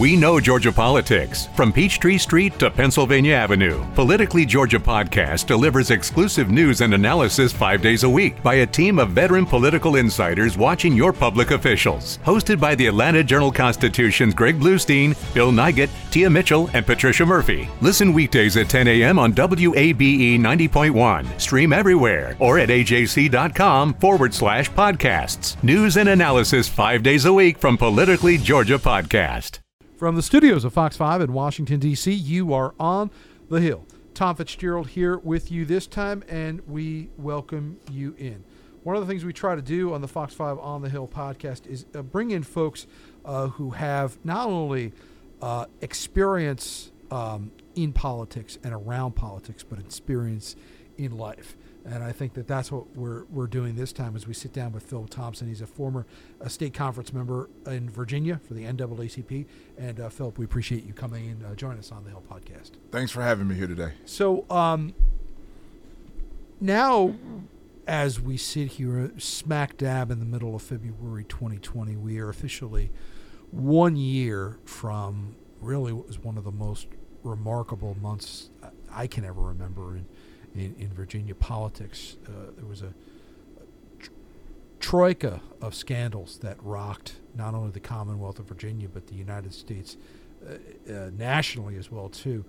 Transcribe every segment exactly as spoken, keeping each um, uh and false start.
We know Georgia politics. From Peachtree Street to Pennsylvania Avenue, Politically Georgia podcast delivers exclusive news and analysis five days a week by a team of veteran political insiders watching your public officials. Hosted by the Atlanta Journal-Constitution's Greg Bluestein, Bill Nigut, Tia Mitchell, and Patricia Murphy. Listen weekdays at ten a.m. on W A B E ninety point one. Stream everywhere or at ajc.com forward slash podcasts. News and analysis five days a week from Politically Georgia podcast. From the studios of Fox five in Washington, D C, you are on the Hill. Tom Fitzgerald here with you this time, and we welcome you in. One of the things we try to do on the Fox five On the Hill podcast is uh, bring in folks uh, who have not only uh, experience um, in politics and around politics, but experience in life. And I think that that's what we're we're doing this time as we sit down with Philip Thompson. He's a former uh, state conference member in Virginia for the N double A C P. And uh, Philip, we appreciate you coming and uh, joining us on the Hill podcast. Thanks for having me here today. So um, now, as we sit here smack dab in the middle of February twenty twenty, we are officially one year from really what was one of the most remarkable months I can ever remember in In, in Virginia politics. Uh, there was a, a tr- troika of scandals that rocked not only the Commonwealth of Virginia, but the United States uh, uh, nationally as well, too.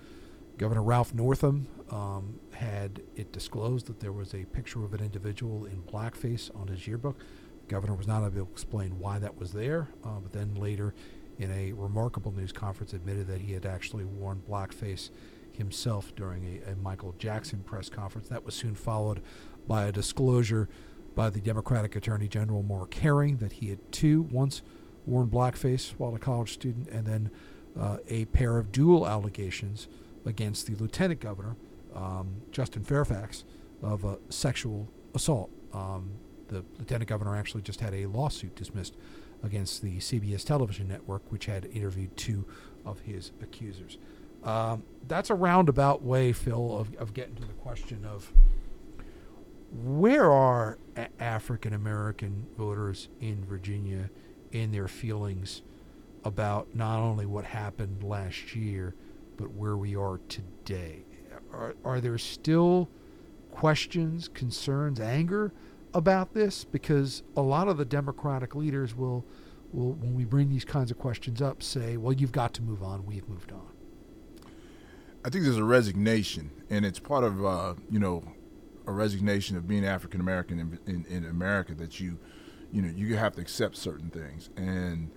Governor Ralph Northam um, had it disclosed that there was a picture of an individual in blackface on his yearbook. The governor was not able to explain why that was there, uh, but then later in a remarkable news conference admitted that he had actually worn blackface himself during a, a Michael Jackson press conference. That was soon followed by a disclosure by the Democratic Attorney General Mark Herring that he had too once worn blackface while a college student, and then uh, a pair of dual allegations against the Lieutenant Governor, um, Justin Fairfax, of a sexual assault. Um, the Lieutenant Governor actually just had a lawsuit dismissed against the C B S television network, which had interviewed two of his accusers. Um, that's a roundabout way, Phil, of, of getting to the question of where are a- African-American voters in Virginia in their feelings about not only what happened last year, but where we are today? Are, are there still questions, concerns, anger about this? Because a lot of the Democratic leaders will, will, when we bring these kinds of questions up, say, well, you've got to move on. We've moved on. I think there's a resignation, and it's part of, uh, you know, a resignation of being African-American in, in, in America, that you, you know, you have to accept certain things. And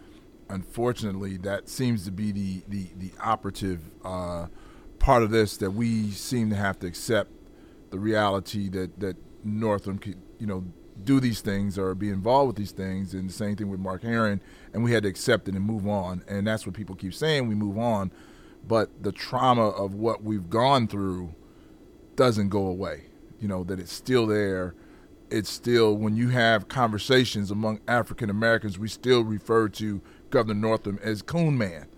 unfortunately, that seems to be the, the, the operative uh, part of this, that we seem to have to accept the reality that, that Northam could, you know, do these things or be involved with these things. And the same thing with Mark Herring, and we had to accept it and move on. And that's what people keep saying, we move on. But the trauma of what we've gone through doesn't go away. You know, that it's still there. It's still, when you have conversations among African Americans, we still refer to Governor Northam as Coon Man,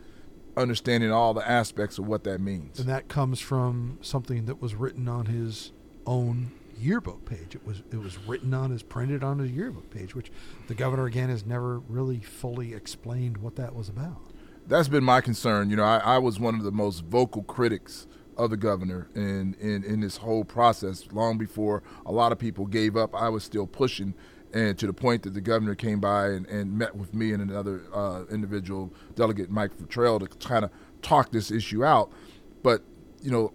understanding all the aspects of what that means. And that comes from something that was written on his own yearbook page. It was it was written on, is printed on his yearbook page, which the governor, again, has never really fully explained what that was about. That's been my concern. You know, I, I was one of the most vocal critics of the governor in, in, in this whole process. Long before a lot of people gave up, I was still pushing, and to the point that the governor came by and, and met with me and another uh, individual delegate, Mike Futrell, to kind of talk this issue out. But, you know,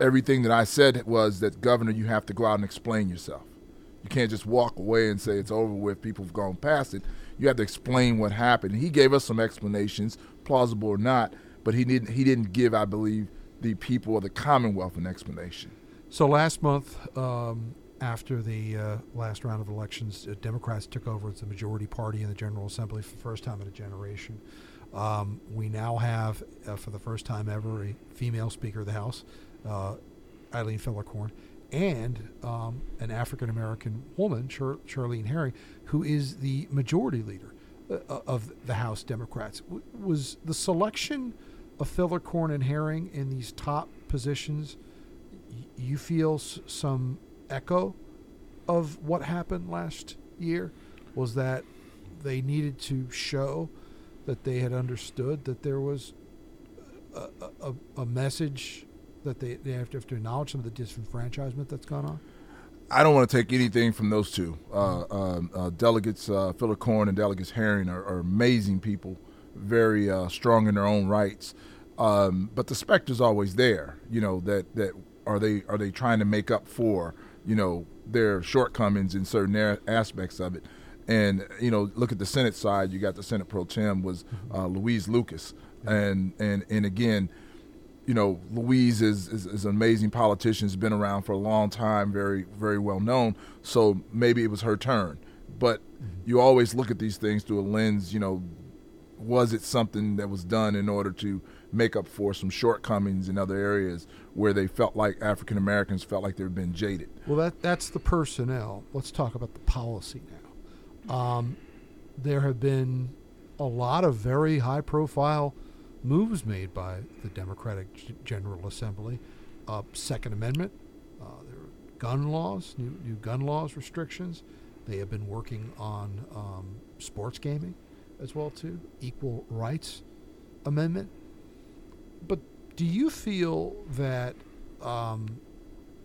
everything that I said was that, Governor, you have to go out and explain yourself. You can't just walk away and say it's over with, people have gone past it. You have to explain what happened. He gave us some explanations, plausible or not, but he didn't he didn't give, I believe, the people of the Commonwealth an explanation. So last month, um, after the uh, last round of elections, uh, Democrats took over as the majority party in the General Assembly for the first time in a generation. Um, we now have, uh, for the first time ever, a female Speaker of the House, uh, Eileen Filler-Corn, and um, an African-American woman, Char- Charniele Herring, who is the majority leader uh, of the House Democrats. W- was the selection of Filler-Corn and Herring in these top positions, y- you feel s- some echo of what happened last year? Was that they needed to show that they had understood that there was a, a, a message that they, they have to, have to acknowledge some of the disenfranchisement that's gone on? I don't want to take anything from those two. Uh, uh, uh, Delegates uh, Filler-Corn and Delegates Herring are, are amazing people, very uh, strong in their own rights. Um, but the specter's always there, you know, that, that are they are they trying to make up for, you know, their shortcomings in certain aspects of it. And, you know, look at the Senate side. You got the Senate pro tem was uh, Louise Lucas. And, and, and again, you know, Louise is, is, is an amazing politician, has been around for a long time, very, very well known. So maybe it was her turn. But you always look at these things through a lens, you know, was it something that was done in order to make up for some shortcomings in other areas where they felt like African Americans felt like they've been jaded? Well, that that's the personnel. Let's talk about the policy now. Um, there have been a lot of very high profile moves made by the Democratic General Assembly, uh, Second Amendment, uh, there are gun laws, new, new gun laws restrictions. They have been working on um, sports gaming as well too, equal rights amendment. But do you feel that um,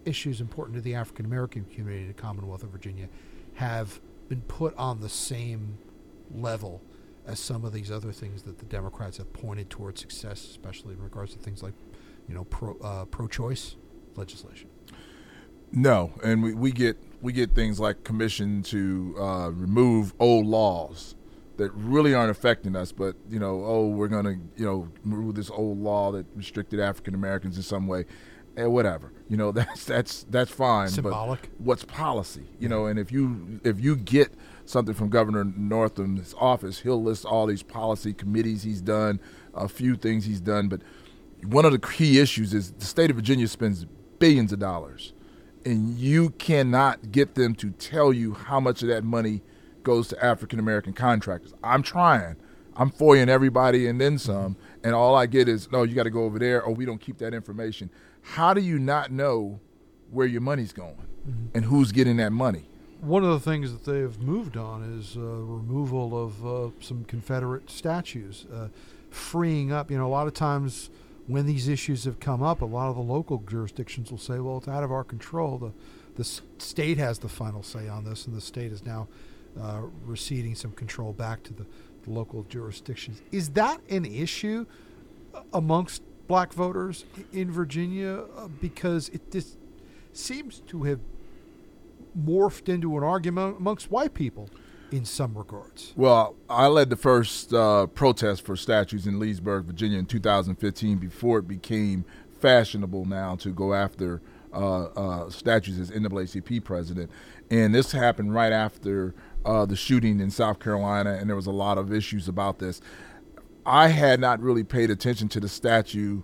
issues important to the African American community in the Commonwealth of Virginia have been put on the same level as some of these other things that the Democrats have pointed towards success, especially in regards to things like, you know, pro, uh, pro-choice legislation? No, and we, we get we get things like commission to uh, remove old laws that really aren't affecting us, but, you know, oh, we're going to, you know, remove this old law that restricted African Americans in some way, and whatever. You know, that's that's that's fine. Symbolic. But what's policy? You know, and if you if you get something from Governor Northam's office, he'll list all these policy committees he's done, a few things he's done. But one of the key issues is the state of Virginia spends billions of dollars, and you cannot get them to tell you how much of that money goes to African American contractors. I'm trying. I'm FOIAing everybody and then some, and all I get is, no, you got to go over there, or we don't keep that information. How do you not know where your money's going mm-hmm. and who's getting that money? One of the things that they have moved on is uh, removal of uh, some Confederate statues, uh, freeing up. You know, a lot of times when these issues have come up, a lot of the local jurisdictions will say, well, it's out of our control. The, the state has the final say on this, and the state is now uh, receding some control back to the local jurisdictions. Is that an issue amongst black voters in Virginia? Because it just seems to have morphed into an argument amongst white people in some regards. Well, I led the first uh, protest for statues in Leesburg, Virginia in two thousand fifteen before it became fashionable now to go after uh, uh, statues as N double A C P president. And this happened right after Uh, the shooting in South Carolina, and there was a lot of issues about this. I had not really paid attention to the statue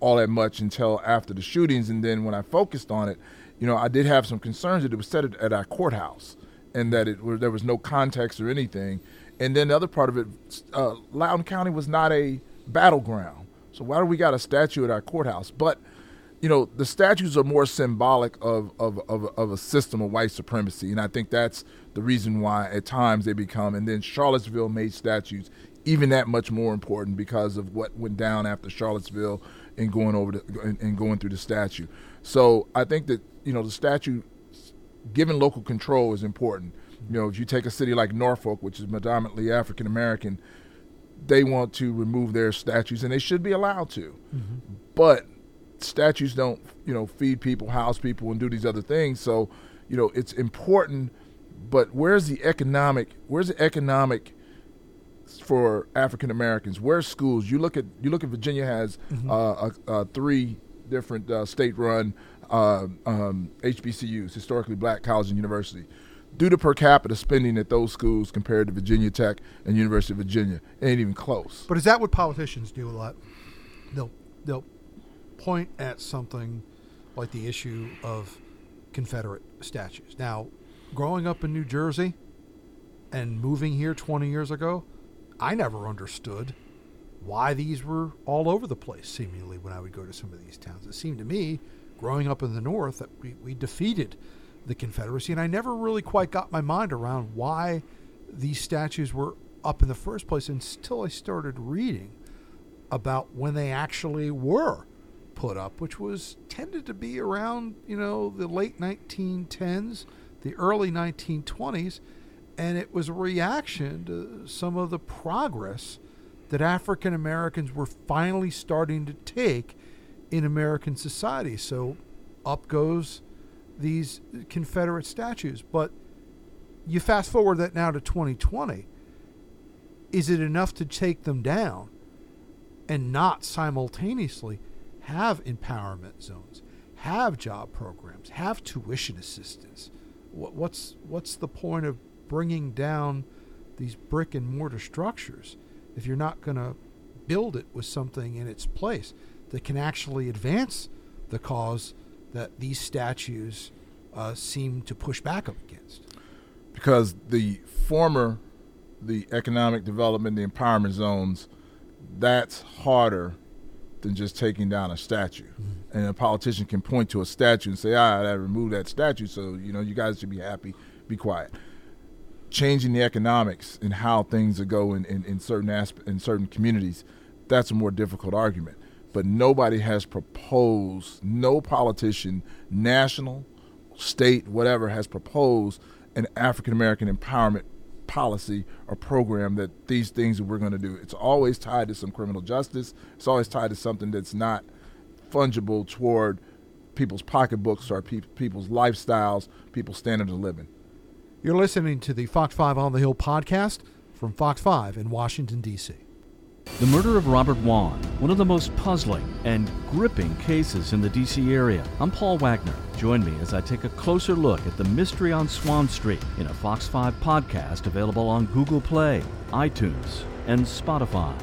all that much until after the shootings, and then when I focused on it, you know, I did have some concerns that it was set at, at our courthouse and that it were, there was no context or anything. And then the other part of it, uh, Loudoun County was not a battleground, so why do we got a statue at our courthouse? But you know, the statues are more symbolic of, of, of, of a system of white supremacy, and I think that's the reason why at times they become, and then Charlottesville made statues even that much more important because of what went down after Charlottesville and going over to, and, and going through the statue. So I think that, you know, the statue, giving local control is important. You know, if you take a city like Norfolk, which is predominantly African American, they want to remove their statues, and they should be allowed to. Mm-hmm. But statues don't, you know, feed people, house people, and do these other things. So, you know, it's important, but where's the economic, where's the economic for African Americans? Where's schools? You look at, you look at Virginia has mm-hmm. uh, a, a three different uh, state-run uh, um, H B C Us, historically black college and university. Due to per capita spending at those schools compared to Virginia Tech and University of Virginia, it ain't even close. But is that what politicians do a lot? They'll, they'll, point at something like the issue of Confederate statues. Now, growing up in New Jersey and moving here twenty years ago, I never understood why these were all over the place, seemingly, when I would go to some of these towns. It seemed to me, growing up in the North, that we, we defeated the Confederacy, and I never really quite got my mind around why these statues were up in the first place until I started reading about when they actually were put up, which was tended to be around, you know, the late nineteen tens, the early nineteen twenties. And it was a reaction to some of the progress that African Americans were finally starting to take in American society. So up goes these Confederate statues. But you fast forward that now to twenty twenty. Is it enough to take them down and not simultaneously have empowerment zones, have job programs, have tuition assistance? What, what's what's the point of bringing down these brick and mortar structures if you're not going to build it with something in its place that can actually advance the cause that these statues uh, seem to push back up against? Because the former, the economic development, the empowerment zones, that's harder than just taking down a statue. Mm-hmm. And a politician can point to a statue and say, ah, I removed that statue, so you know, you guys should be happy, be quiet. Changing the economics and how things go in, in, in certain asp- in certain communities, that's a more difficult argument. But nobody has proposed, no politician, national, state, whatever, has proposed an African-American empowerment policy or program that these things that we're going to do. It's always tied to some criminal justice. It's always tied to something that's not fungible toward people's pocketbooks or pe- people's lifestyles, people's standard of living. You're listening to the Fox five On the Hill podcast from Fox five in Washington, D C The murder of Robert Wan, one of the most puzzling and gripping cases in the D C area. I'm Paul Wagner. Join me as I take a closer look at the mystery on Swan Street in a Fox five podcast available on Google Play, iTunes, and Spotify.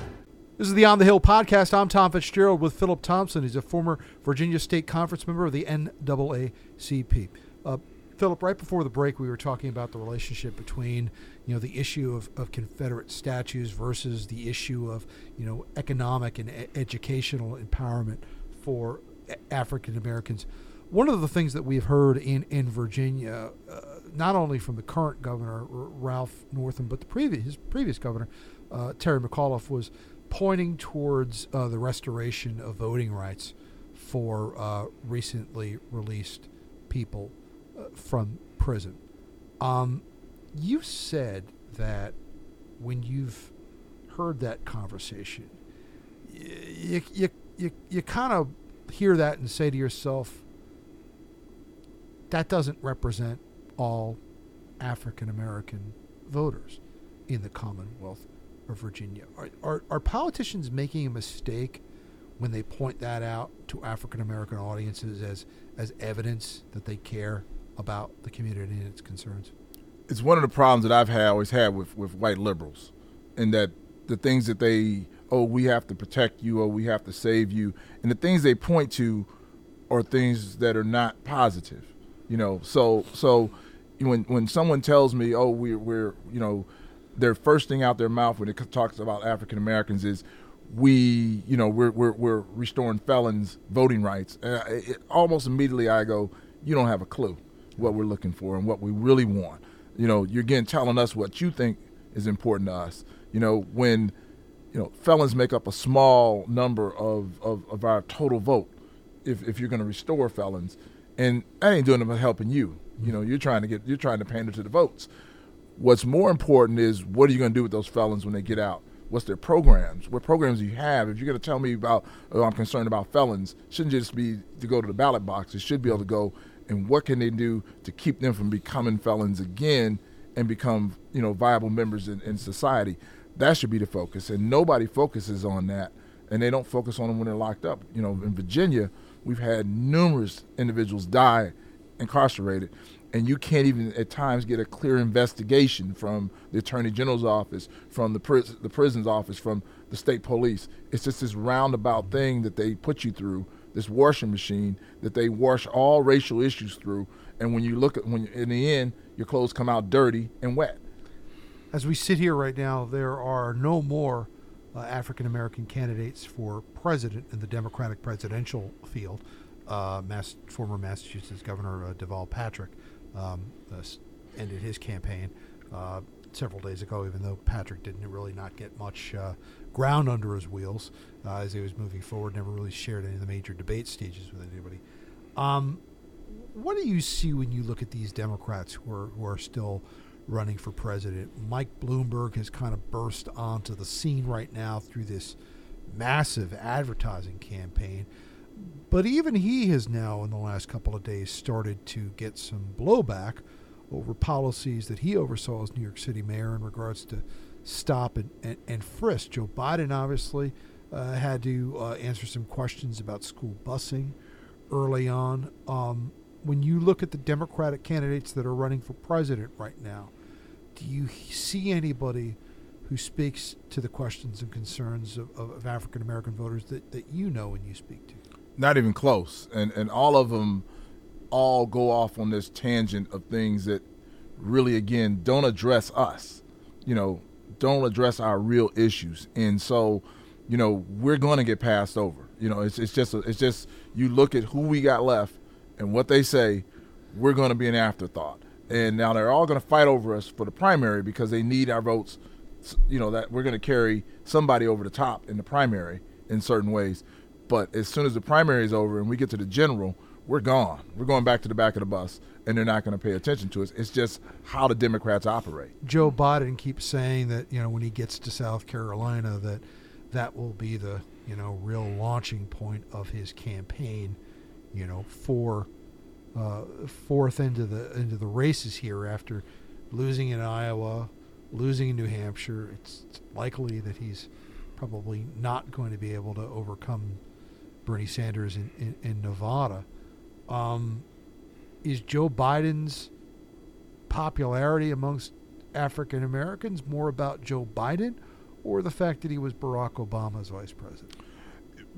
This is the On the Hill podcast. I'm Tom Fitzgerald with Philip Thompson. He's a former Virginia State Conference member of the N double A C P. Uh, Philip, right before the break, we were talking about the relationship between, you know, the issue of, of Confederate statues versus the issue of, you know, economic and e- educational empowerment for African Americans. One of the things that we've heard in, in Virginia, uh, not only from the current governor, Ralph Northam, but the previous his previous governor, uh, Terry McAuliffe, was pointing towards uh, the restoration of voting rights for uh, recently released people from prison. Um, you said that when you've heard that conversation, you you you, you kind of hear that and say to yourself, that doesn't represent all African American voters in the Commonwealth of Virginia. Are, are are politicians making a mistake when they point that out to African American audiences as as evidence that they care about the community and its concerns? It's one of the problems that I've had, always had with, with white liberals, in that the things that they, oh, we have to protect you, oh, we have to save you, and the things they point to are things that are not positive, you know. So, so when when someone tells me, oh, we're we're you know, their first thing out their mouth when it talks about African Americans is, we, you know, we're we're we're restoring felons' voting rights. Uh, it, almost immediately, I go, you don't have a clue what we're looking for and what we really want. You know, you're again telling us what you think is important to us. You know, when, you know, felons make up a small number of, of, of our total vote, if, if you're going to restore felons, and that ain't doing them helping you. You know, you're trying to get, you're trying to pander to the votes. What's more important is, what are you going to do with those felons when they get out? What's their programs? What programs do you have? If you're going to tell me about, oh, I'm concerned about felons, shouldn't just be to go to the ballot box. It should be able to go, and what can they do to keep them from becoming felons again and become, you know, viable members in, in society? That should be the focus, and nobody focuses on that, and they don't focus on them when they're locked up. You know, in Virginia, we've had numerous individuals die incarcerated, and you can't even at times get a clear investigation from the Attorney General's office, from the, pris- the prison's office, from the state police. It's just this roundabout thing that they put you through, this washing machine that they wash all racial issues through, and when you look at, when in the end, your clothes come out dirty and wet. As we sit here right now, there are no more uh, African American candidates for president in the Democratic presidential field. Uh, Mass, former Massachusetts Governor uh, Deval Patrick um, uh, ended his campaign. Uh, several days ago, even though Patrick didn't really not get much uh, ground under his wheels uh, as he was moving forward, never really shared any of the major debate stages with anybody. Um, what do you see when you look at these Democrats who are, who are still running for president? Mike Bloomberg has kind of burst onto the scene right now through this massive advertising campaign. But even he has now, in the last couple of days, started to get some blowback over policies that he oversaw as New York City mayor in regards to stop and, and, and frisk. Joe Biden obviously uh, had to uh, answer some questions about school busing early on. Um, when you look at the Democratic candidates that are running for president right now, do you see anybody who speaks to the questions and concerns of, of, of African-American voters that, that you know and you speak to? Not even close. And and all of them all go off on this tangent of things that really, again, don't address us, you know, don't address our real issues. And so, you know, we're going to get passed over. You know, it's it's just a, it's just you look at who we got left and what they say, we're going to be an afterthought. And now they're all going to fight over us for the primary because they need our votes. You know, that we're going to carry somebody over the top in the primary in certain ways. But as soon as the primary is over and we get to the general, we're gone. We're going back to the back of the bus, and they're not going to pay attention to us. It's just how the Democrats operate. Joe Biden keeps saying that, you know, when he gets to South Carolina, that that will be the, you know, real launching point of his campaign, you know, for uh, fourth into the into the races here after losing in Iowa, losing in New Hampshire. It's, it's likely that he's probably not going to be able to overcome Bernie Sanders in, in, in Nevada. Um, is Joe Biden's popularity amongst African Americans more about Joe Biden or the fact that he was Barack Obama's vice president?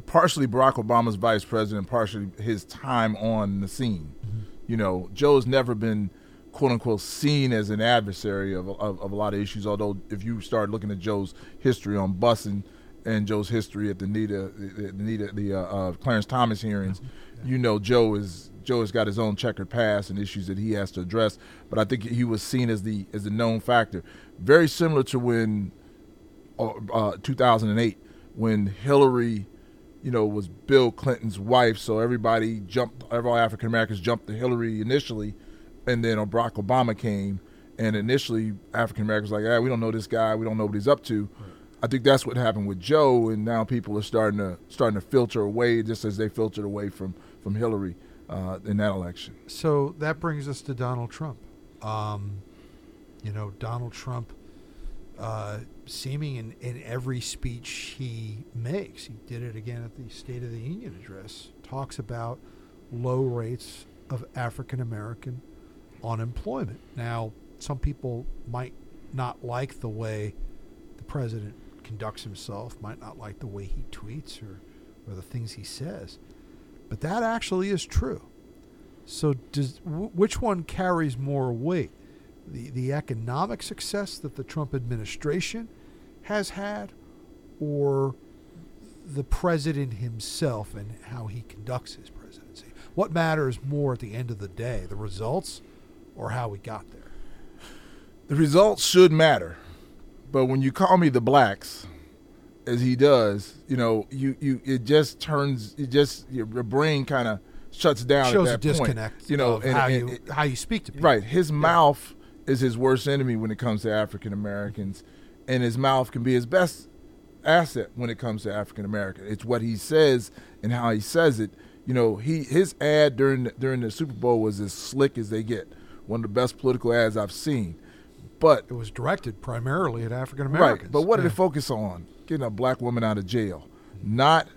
Partially Barack Obama's vice president, partially his time on the scene. Mm-hmm. You know, Joe's never been, quote unquote, seen as an adversary of, of, of a lot of issues. Although if you start looking at Joe's history on busing, and Joe's history at the Nita, the, the, the uh, uh, Clarence Thomas hearings, mm-hmm. yeah. you know, Joe is Joe has got his own checkered past and issues that he has to address. But I think he was seen as the as the known factor, very similar to when uh, two thousand eight, when Hillary, you know, was Bill Clinton's wife, so everybody jumped, all African Americans jumped to Hillary initially, and then Barack Obama came, and initially African Americans were like, ah, we don't know this guy, we don't know what he's up to. Right. I think that's what happened with Joe, and now people are starting to starting to filter away, just as they filtered away from from Hillary uh, in that election. So that brings us to Donald Trump. Um, you know, Donald Trump, uh, seeming in, in every speech he makes, he did it again at the State of the Union address, talks about low rates of African American unemployment. Now, some people might not like the way the president conducts himself, might not like the way he tweets or, or the things he says, but that actually is true. So does, w- which one carries more weight? The, the economic success that the Trump administration has had, or the president himself and how he conducts his presidency? What matters more at the end of the day, the results or how we got there? The results should matter. But when you call me the blacks, as he does, you know, you, you it just turns, it just, your brain kind of shuts down at that point. Shows a disconnect, you know, and, how, and, you, and, how you speak to people. Right. His yeah. mouth is his worst enemy when it comes to African Americans, and his mouth can be his best asset when it comes to African Americans. It's what he says and how he says it. You know, he his ad during the, during the Super Bowl was as slick as they get. One of the best political ads I've seen. But it was directed primarily at African Americans. Right, but what did yeah. it focus on? Getting a black woman out of jail, not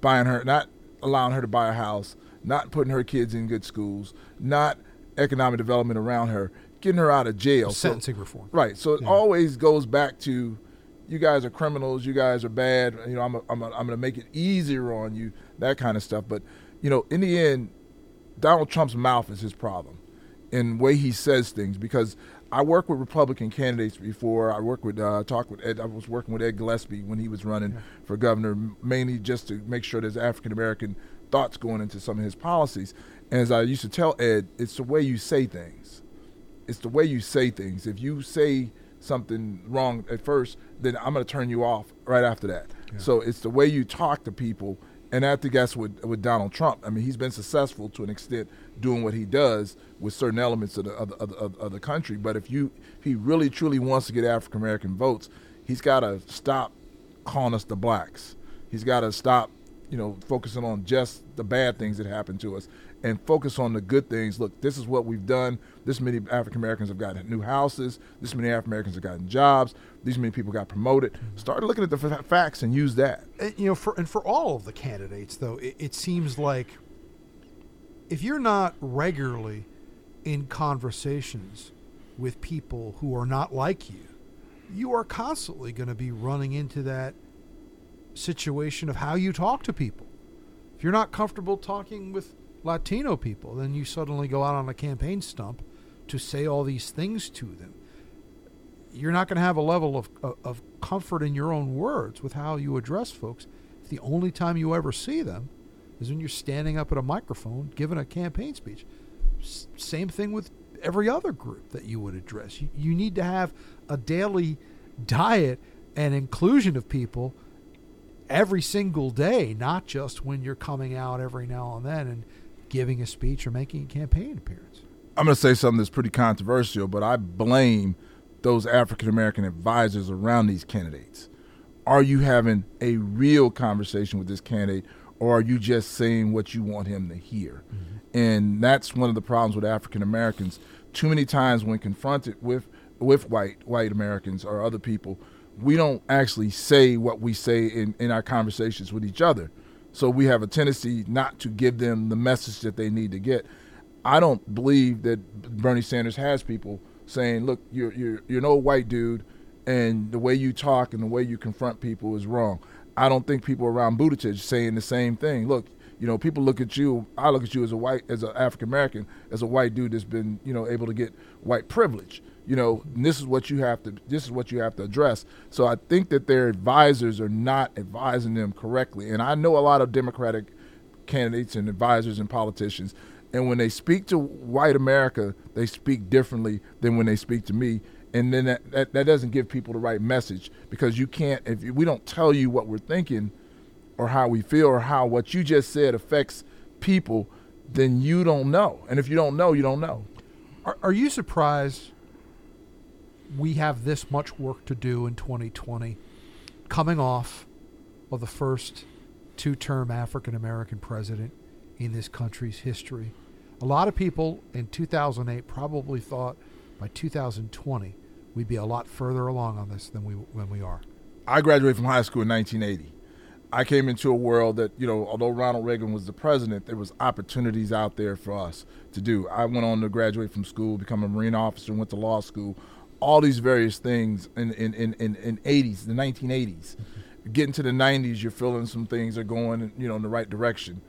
buying her, not allowing her to buy a house, not putting her kids in good schools, not economic development around her, getting her out of jail. Sentencing so, reform. Right. So it yeah. always goes back to, you guys are criminals, you guys are bad. You know, I'm a, I'm a, I'm going to make it easier on you. That kind of stuff. But you know, in the end, Donald Trump's mouth is his problem, in the way he says things, because I worked with Republican candidates before. I worked with, uh, talked with Ed. I was working with Ed Gillespie when he was running yeah. for governor, mainly just to make sure there's African American thoughts going into some of his policies. And as I used to tell Ed, it's the way you say things. It's the way you say things. If you say something wrong at first, then I'm going to turn you off right after that. Yeah. So it's the way you talk to people. And I think that's with, with Donald Trump. I mean, he's been successful to an extent doing what he does with certain elements of the, of, of, of, of the country. But if you if he really, truly wants to get African-American votes, he's got to stop calling us the blacks. He's got to stop, you know, focusing on just the bad things that happen to us and focus on the good things. Look, this is what we've done. This many African-Americans have gotten new houses. This many African-Americans have gotten jobs. These many people got promoted. Start looking at the f- facts and use that. And, you know, for, and for all of the candidates, though, it, it seems like if you're not regularly in conversations with people who are not like you, you are constantly going to be running into that situation of how you talk to people. If you're not comfortable talking with Latino people, then you suddenly go out on a campaign stump to say all these things to them. You're not going to have a level of, of of comfort in your own words with how you address folks if the only time you ever see them is when you're standing up at a microphone giving a campaign speech. S- same thing with every other group that you would address. You, you need to have a daily diet and inclusion of people every single day, not just when you're coming out every now and then and giving a speech or making a campaign appearance. I'm going to say something that's pretty controversial, but I blame those African-American advisors around these candidates. Are you having a real conversation with this candidate, or are you just saying what you want him to hear? Mm-hmm. And that's one of the problems with African-Americans. Too many times when confronted with, with white, white Americans or other people, we don't actually say what we say in, in our conversations with each other. So we have a tendency not to give them the message that they need to get. I don't believe that Bernie Sanders has people saying, look, you're you're you're an old white dude, and the way you talk and the way you confront people is wrong. I don't think people around Buttigieg saying the same thing. Look, you know, people look at you, I look at you as a white, as an African-American, as a white dude that's been, you know, able to get white privilege. You know, and this is what you have to, this is what you have to address. So I think that their advisors are not advising them correctly. And I know a lot of Democratic candidates and advisors and politicians, and when they speak to white America, they speak differently than when they speak to me. And then that, that, that doesn't give people the right message, because you can't, if we don't tell you what we're thinking or how we feel or how what you just said affects people, then you don't know. And if you don't know, you don't know. Are, are you surprised we have this much work to do in twenty twenty, coming off of the first two-term African-American president in this country's history? A lot of people in two thousand eight probably thought by two thousand twenty we'd be a lot further along on this than we when we are. I graduated from high school in nineteen eighty. I came into a world that, you know, although Ronald Reagan was the president, there was opportunities out there for us to do. I went on to graduate from school, become a Marine officer, went to law school, all these various things in in, in, in, in eighties, the nineteen eighties. Mm-hmm. Getting to the nineties, you're feeling some things are going, you know, in the right direction.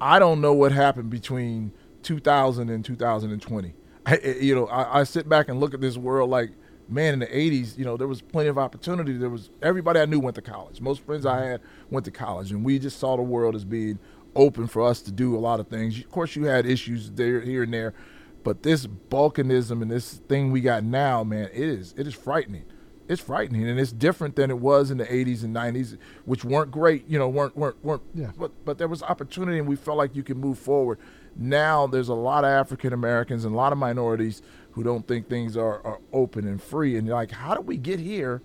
I don't know what happened between two thousand and two thousand twenty. I, you know, I, I sit back and look at this world like, man, in the eighties, you know, there was plenty of opportunity. There was, everybody I knew went to college. Most friends I had went to college, and we just saw the world as being open for us to do a lot of things. Of course, you had issues there, here and there. But this balkanism and this thing we got now, man, it is it is frightening. It's frightening, and it's different than it was in the eighties and nineties, which weren't great, you know, weren't weren't weren't. Yeah. But but there was opportunity, and we felt like you could move forward. Now there's a lot of African Americans and a lot of minorities who don't think things are, are open and free. And you're like, how did we get here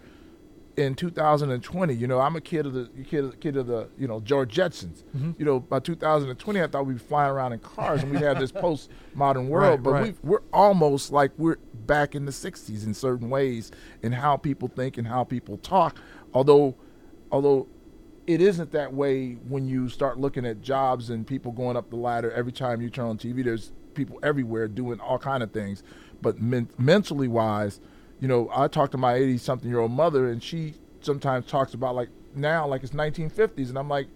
in two thousand twenty? You know, I'm a kid of the kid of the, kid of the you know, George Jetsons. Mm-hmm. You know, by two thousand twenty, I thought we'd be flying around in cars and we'd have this post-modern world. Right, but right. We've, we're almost like we're back in the sixties in certain ways in how people think and how people talk. Although, although it isn't that way when you start looking at jobs and people going up the ladder. Every time you turn on T V, there's people everywhere doing all kind of things. But men- mentally wise, you know, I talk to my eighty-something-year-old mother, and she sometimes talks about, like, now, like it's nineteen fifties. And I'm like,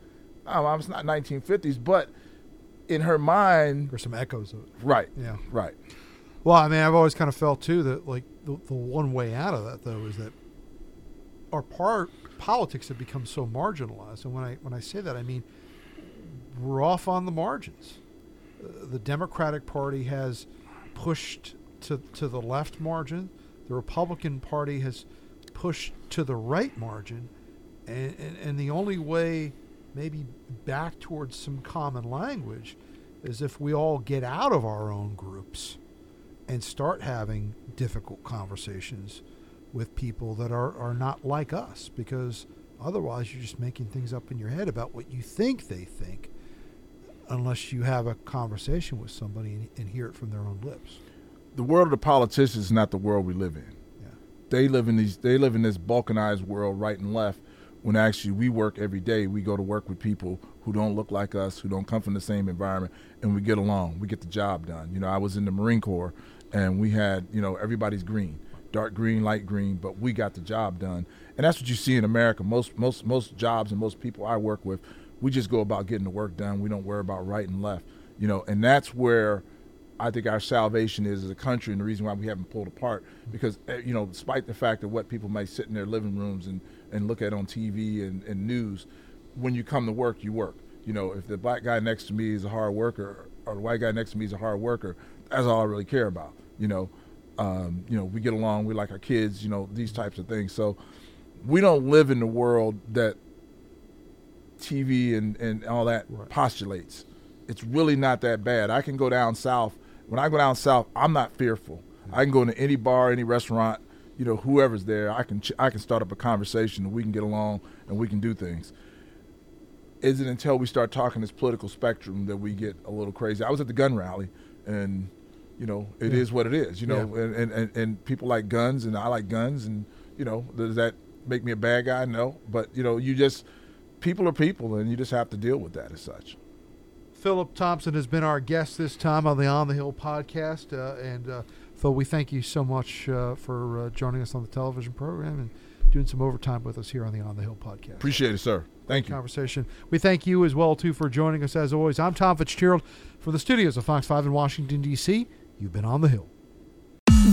oh, it's not nineteen fifties. But in her mind... There's some echoes of it. Right. Yeah. Right. Well, I mean, I've always kind of felt, too, that, like, the, the one way out of that, though, is that our part, politics have become so marginalized. And when I when I say that, I mean, we're off on the margins. Uh, the Democratic Party has pushed to to the left margin. The Republican Party has pushed to the right margin, and, and, and the only way maybe back towards some common language is if we all get out of our own groups and start having difficult conversations with people that are, are not like us, because otherwise you're just making things up in your head about what you think they think unless you have a conversation with somebody and, and hear it from their own lips. The world of the politicians is not the world we live in. Yeah. They live in these, they live in this balkanized world right and left, when actually we work every day. We go to work with people who don't look like us, who don't come from the same environment, and we get along. We get the job done. You know, I was in the Marine Corps, and we had, you know, everybody's green, dark green, light green, but we got the job done. And that's what you see in America. Most most most jobs and most people I work with, we just go about getting the work done. We don't worry about right and left, you know, and that's where I think our salvation is as a country, and the reason why we haven't pulled apart, because, you know, despite the fact that what people might sit in their living rooms and, and look at on T V and, and news, when you come to work, you work. You know, if the black guy next to me is a hard worker or the white guy next to me is a hard worker, that's all I really care about. You know, um, you know, we get along, we like our kids, you know, these types of things. So we don't live in the world that T V and, and all that right. postulates. It's really not that bad. I can go down south. When I go down south, I'm not fearful. I can go into any bar, any restaurant, you know, whoever's there. I can ch- I can start up a conversation, and we can get along, and we can do things. Is it until we start talking this political spectrum that we get a little crazy? I was at the gun rally, and, you know, it yeah. is what it is, you know, yeah. and, and, and, and people like guns, and I like guns, and, you know, does that make me a bad guy? No. But, you know, you just, people are people, and you just have to deal with that as such. Philip Thompson has been our guest this time on the On the Hill podcast. Uh, and, uh, Phil, we thank you so much uh, for uh, joining us on the television program and doing some overtime with us here on the On the Hill podcast. Appreciate it, sir. Thank Great you. Conversation. We thank you as well, too, for joining us as always. I'm Tom Fitzgerald from the studios of Fox five in Washington, D C You've been On the Hill.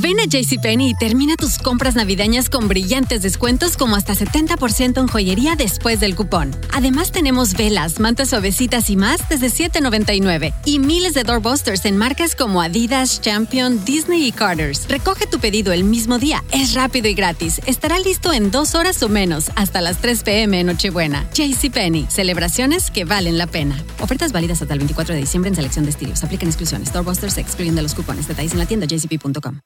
Ven a JCPenney y termina tus compras navideñas con brillantes descuentos como hasta setenta por ciento en joyería después del cupón. Además tenemos velas, mantas suavecitas y más desde siete noventa y nueve y miles de doorbusters en marcas como Adidas, Champion, Disney y Carter's. Recoge tu pedido el mismo día, es rápido y gratis. Estará listo en dos horas o menos hasta las tres p.m. en Nochebuena. JCPenney, celebraciones que valen la pena. Ofertas válidas hasta el veinticuatro de diciembre en selección de estilos. Aplican exclusiones. Doorbusters excluyen de los cupones. Detalles en la tienda j c p punto com.